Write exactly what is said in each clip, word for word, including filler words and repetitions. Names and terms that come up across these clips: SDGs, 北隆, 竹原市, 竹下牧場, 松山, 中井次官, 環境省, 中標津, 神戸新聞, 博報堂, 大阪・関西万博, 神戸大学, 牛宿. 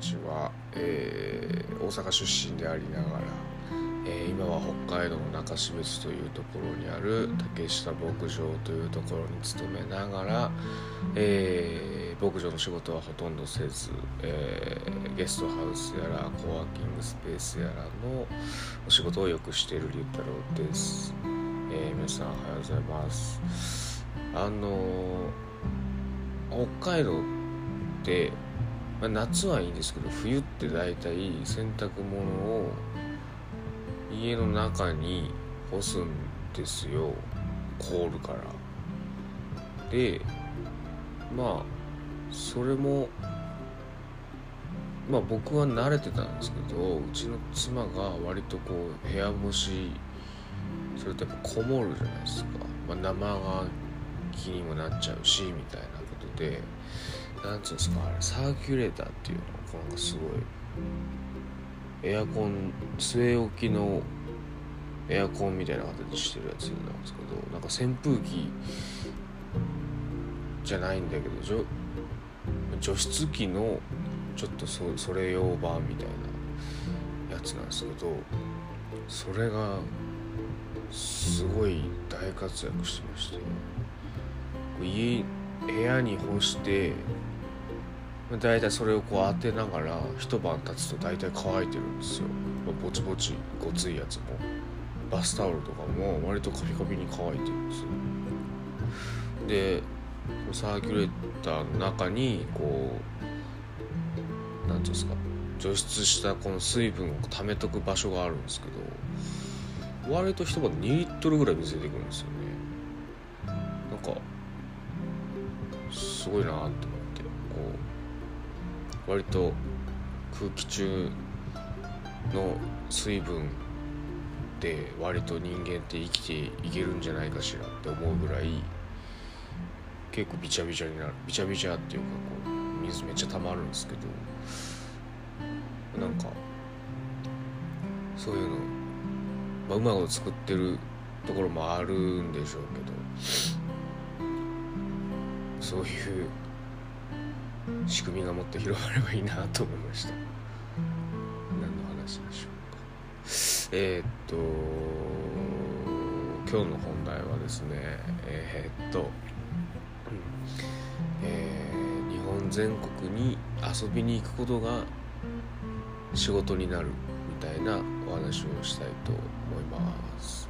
ちは、えー、大阪出身でありながら、えー、今は北海道の中標津というところにある竹下牧場というところに勤めながら、えー、牧場の仕事はほとんどせず、えー、ゲストハウスやらコワーキングスペースやらのお仕事をよくしている龍太郎です。えー、皆さんおはようございます。あのー、北海道って、まあ、夏はいいんですけど、冬って大体洗濯物を家の中に干すんですよ、凍るから。で、まあそれもまあ僕は慣れてたんですけど、うちの妻が割とこう部屋干しそれってやっぱこもるじゃないですか、まあ、生が気にもなっちゃうしみたいなことで、なんつうんですか、あれサーキュレーターっていうのがなんかすごい、エアコン据え置きのエアコンみたいな形してるやつなんですけど、なんか扇風機じゃないんだけど 除, 除湿機のちょっと そ, それ用版みたいなやつなんですけど、それがすごい大活躍してまして、家部屋に干してだいたいそれをこう当てながら一晩経つとだいたい乾いてるんですよ。ぼちぼちごついやつもバスタオルとかも割とカピカピに乾いてるんですよ。で、サーキュレーターの中にこうなんていうんですか、除湿したこの水分を溜めとく場所があるんですけど、割と一晩にリットルぐらい水出てくるんですよね。なんかすごいなーって思って、こう割と空気中の水分で割と人間って生きていけるんじゃないかしらって思うぐらい、結構ビチャビチャになる、ビチャビチャっていうかこう水めっちゃ溜まるんですけど、なんかそういうの、まあ、うまいこと作ってるところもあるんでしょうけど、そういう仕組みがもっと広がればいいなと思いました。何の話でしょうか。えー、っと今日の本題はですね、えー、っと、えー、日本全国に遊びに行くことが仕事になるみたいなお話をしたいと思います。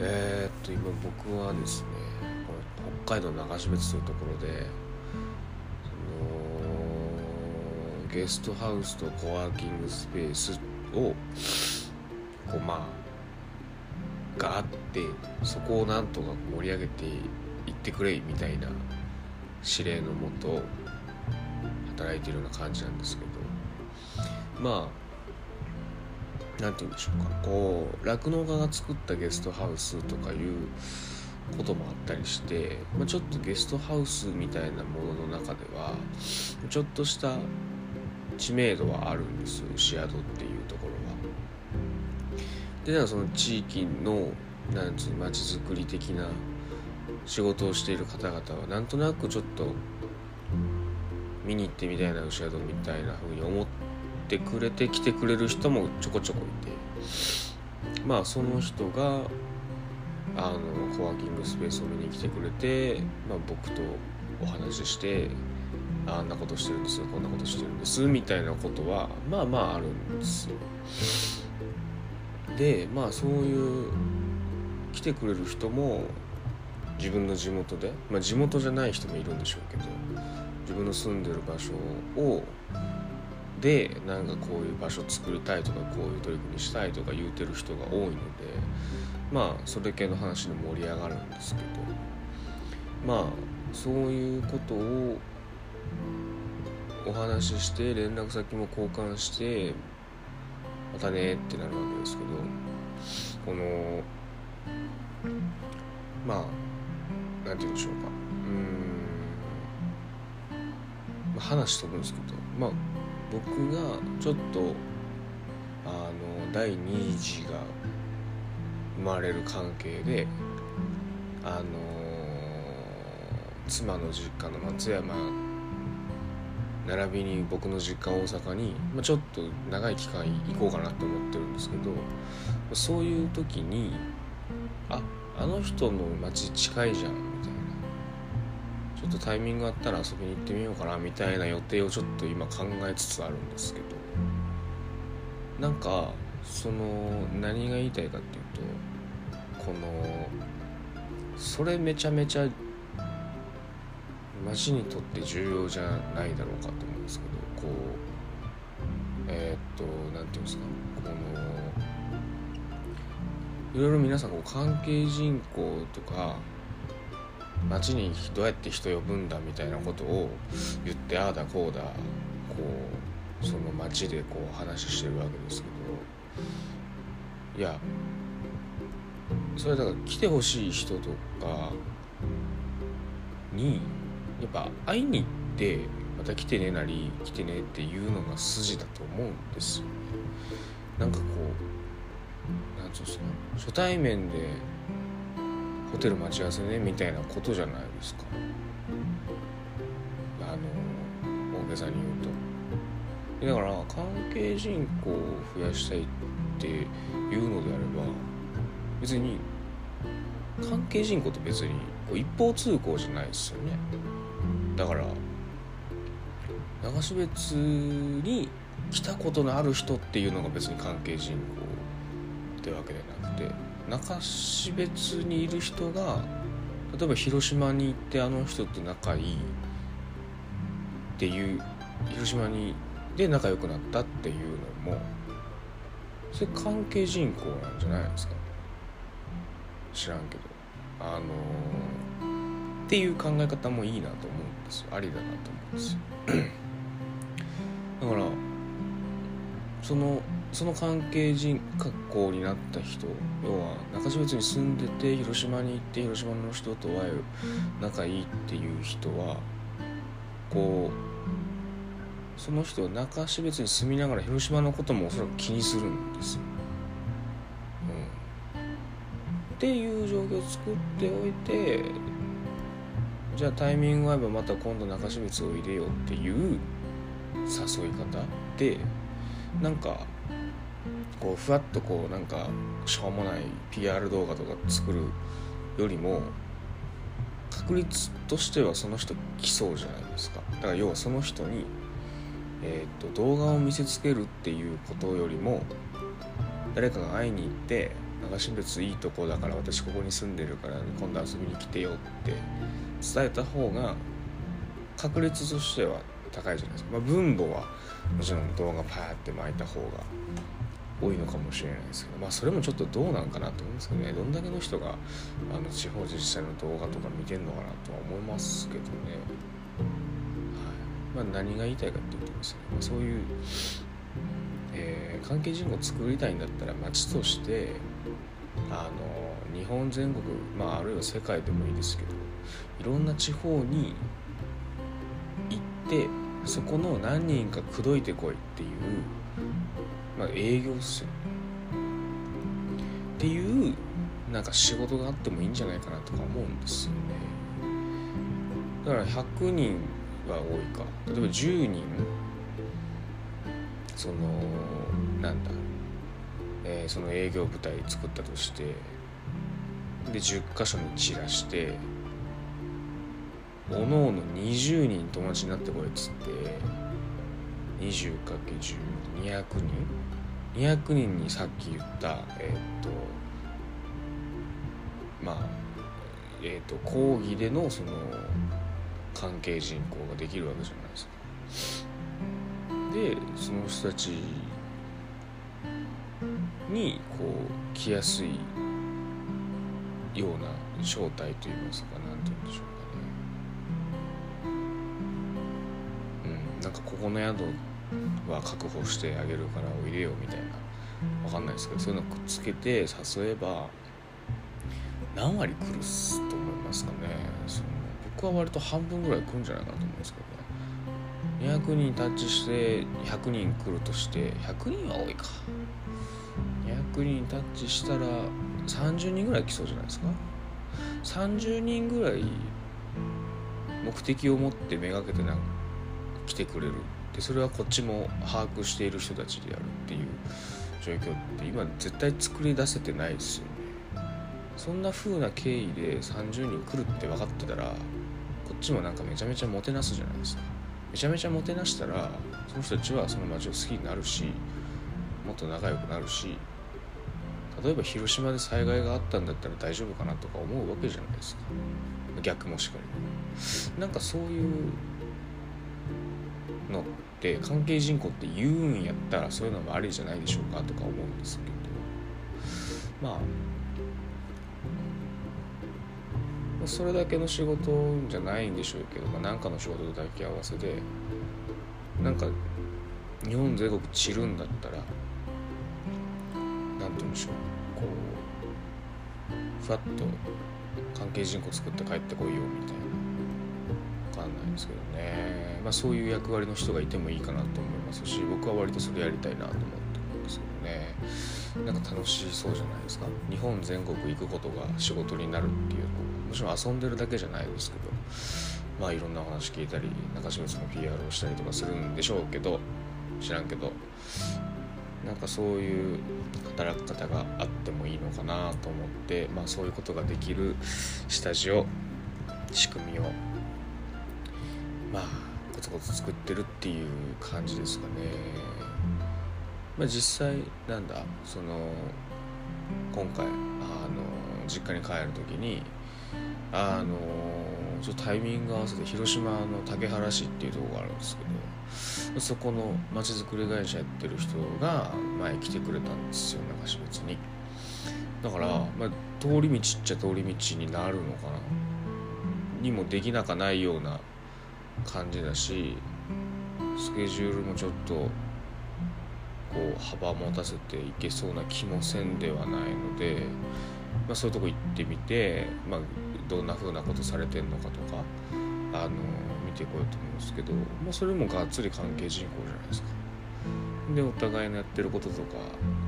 えー、っと今僕はですね、北海道中標津というところでゲストハウスとコワーキングスペースをこう、まあ、があって、そこをなんとか盛り上げていってくれみたいな指令のもと働いているような感じなんですけど、まあなんて言うんでしょうか、こう酪農家が作ったゲストハウスとかいうこともあったりして、まあ、ちょっとゲストハウスみたいなものの中ではちょっとした知名度はあるんですよ、牛宿っていうところは。で、なんかその地域のなんつうまちづくり的な仕事をしている方々はなんとなくちょっと見に行ってみたいな、牛宿みたいな風に思ってくれて来てくれる人もちょこちょこいて、まあその人があのコワーキングスペースを見に来てくれて、まあ、僕とお話しして、あんなことしてるんですよ、こんなことしてるんですみたいなことはまあまああるんですよ。で、まあそういう来てくれる人も自分の地元で、まあ地元じゃない人もいるんでしょうけど、自分の住んでる場所をでなんかこういう場所作りたいとか、こういう取り組みしたいとか言うてる人が多いので、まあそれ系の話に盛り上がるんですけど、まあそういうことをお話しして連絡先も交換してまたねってなるわけですけど、このまあなんて言うんでしょうか、うーん、まあ、話飛ぶんですけど、まあ僕がちょっとあの第二次が生まれる関係で、あの妻の実家の松山並びに僕の実家大阪に、まあ、ちょっと長い期間行こうかなって思ってるんですけど、そういう時にあ、あの人の街近いじゃんみたいな、ちょっとタイミングあったら遊びに行ってみようかなみたいな予定をちょっと今考えつつあるんですけど、なんかその何が言いたいかっていうと、このそれめちゃめちゃ街にとって重要じゃないだろうかと思うんですけど、こうえー、っとなんていうんですか、このいろいろ皆さんこう関係人口とか街にどうやって人呼ぶんだみたいなことを言ってああだこうだこうその街でこう話してるわけですけど、いやそれだから来てほしい人とかにやっぱ会いに行ってまた来てねなり来てねっていうのが筋だと思うんですよ。なんかこうなんていうんですか、初対面でホテル待ち合わせねみたいなことじゃないですか。あの大げさに言うと、だから関係人口を増やしたいっていうのであれば、別に関係人口って別に一方通行じゃないですよね。だから長標津に来たことのある人っていうのが別に関係人口ってわけじゃなくて、長標津にいる人が例えば広島に行ってあの人と仲いいっていう、広島にで仲良くなったっていうのもそれ関係人口なんじゃないですか。知らんけど、あのー、っていう考え方もいいなと思うんですよ。ありだなと思うんですよ。だからそのその関係人格好になった人、要は中標津に住んでて広島に行って広島の人とは仲いいっていう人は、こうその人は中標津に住みながら広島のこともおそらく気にするんですよ。っていう状況を作っておいて、じゃあタイミング合えばまた今度中標津を入れようっていう誘い方で、なんかこうふわっとこうなんかしょうもない ピーアール 動画とか作るよりも確率としてはその人来そうじゃないですか。だから要はその人に、えー、っと動画を見せつけるっていうことよりも、誰かが会いに行って長標津いいとこだから私ここに住んでるから、ね、今度遊びに来てよって伝えた方が確率としては高いじゃないですか。まあ、分母はもちろん動画パーって巻いた方が多いのかもしれないですけど、まあそれもちょっとどうなんかなと思うんですけどね。どんだけの人があの地方自治体の動画とか見てんのかなとは思いますけどね。はい、まあ何が言いたいかっていうとですね、まあ、そういう、えー、関係人口を作りたいんだったら町としてあの日本全国、まあ、あるいは世界でもいいですけど、いろんな地方に行ってそこの何人か口説いてこいっていう、まあ、営業っすよねっていうなんか仕事があってもいいんじゃないかなとか思うんですよね。だからひゃくにんは多いか、例えばじゅうにんそのなんだえー、その営業部隊作ったとして、でじゅっかしょに散らしておのおのにじゅうにん友達になってこいっつって にじゅうかけるじゅう にひゃくにんにひゃくにんにさっき言ったえっとまあえっと講義でのその関係人口ができるわけじゃないですか。でその人たちにこう来やすいような招待といいますか、なんて言うんでしょうかね。うん、なんかここの宿は確保してあげるからおいでよみたいな、わかんないですけど、そういうのくっつけて誘えば何割来ると思いますかね。その僕は割と半分ぐらい来るんじゃないかなと思うんですけどね。にひゃくにんタッチしてひゃくにん来るとして、ひゃくにんは多いか、ひゃくにんタッチしたらさんじゅうにんぐらい来そうじゃないですか。さんじゅうにんぐらい目的を持ってめがけてなん来てくれる。でそれはこっちも把握している人たちでやるっていう状況って今絶対作り出せてないですよね。そんな風な経緯でさんじゅうにん来るって分かってたらこっちもなんかめちゃめちゃもてなすじゃないですか。めちゃめちゃもてなしたらその人たちはその街を好きになるし、もっと仲良くなるし、例えば広島で災害があったんだったら大丈夫かなとか思うわけじゃないですか。逆もしかり、なんかそういうのって関係人口って言うんやったらそういうのもありじゃないでしょうかとか思うんですけど、まあそれだけの仕事じゃないんでしょうけど、まあ、なんかの仕事と抱き合わせでなんか日本全国散るんだったらなんて言うんでしょう、こうふわっと関係人口作って帰ってこいよみたいな、わかんないんですけどね、まあ、そういう役割の人がいてもいいかなと思いますし、僕は割とそれやりたいなと思ってるんですけどね。なんか楽しそうじゃないですか。日本全国行くことが仕事になるっていうのはもちろん遊んでるだけじゃないですけど、まあいろんなお話聞いたり中島さんの ピーアール をしたりとかするんでしょうけど、知らんけど、なんかそういう働き方があってもいいのかなと思って、まあ、そういうことができるスタジオ仕組みをまあコツコツ作ってるっていう感じですかね。まあ実際なんだその今回あの実家に帰るときにあのちょっとタイミング合わせて広島の竹原市っていうところがあるんですけど、そこのまちづくり会社やってる人が前来てくれたんですよ、中標津に。だから、まあ、通り道っちゃ通り道になるのかなにもできなかないような感じだし、スケジュールもちょっとこう幅持たせていけそうな気もせんではないので、まあ、そういうとこ行ってみて、まあどんな風なことされてんのかとかあの見てこようと思うんですけど、まあ、それもがっつり関係人口じゃないですか。でお互いのやってることとか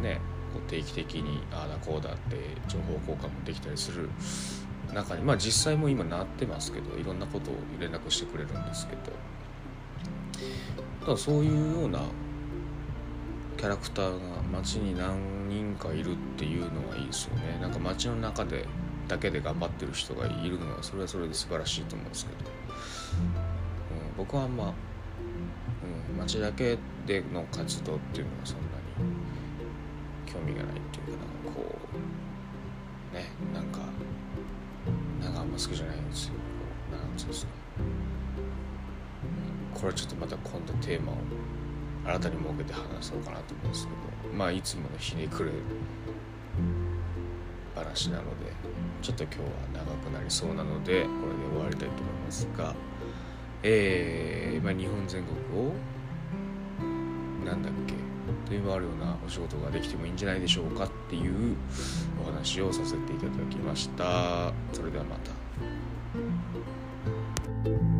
ね、こう定期的にああだこうだって情報交換もできたりする中に、まあ実際も今なってますけどいろんなことを連絡してくれるんですけど、だからそういうようなキャラクターが街に何人かいるっていうのはいいですよね。なんか街の中でだけで頑張ってる人がいるのはそれはそれで素晴らしいと思うんですけど、うん、僕はあんま、うん、街だけでの活動っていうのはそんなに興味がないっていうか、なんかこうね、なんかなんかあんま好きじゃないんですよ。なんていうんですか、これはちょっとまた今度テーマを新たに設けて話そうかなと思うんですけど、まあいつものひねくれ話なのでちょっと今日は長くなりそうなのでこれで終わりたいと思いますが、えーまあ、日本全国をなんだっけ飛び回るようなお仕事ができてもいいんじゃないでしょうかっていうお話をさせていただきました。それではまた。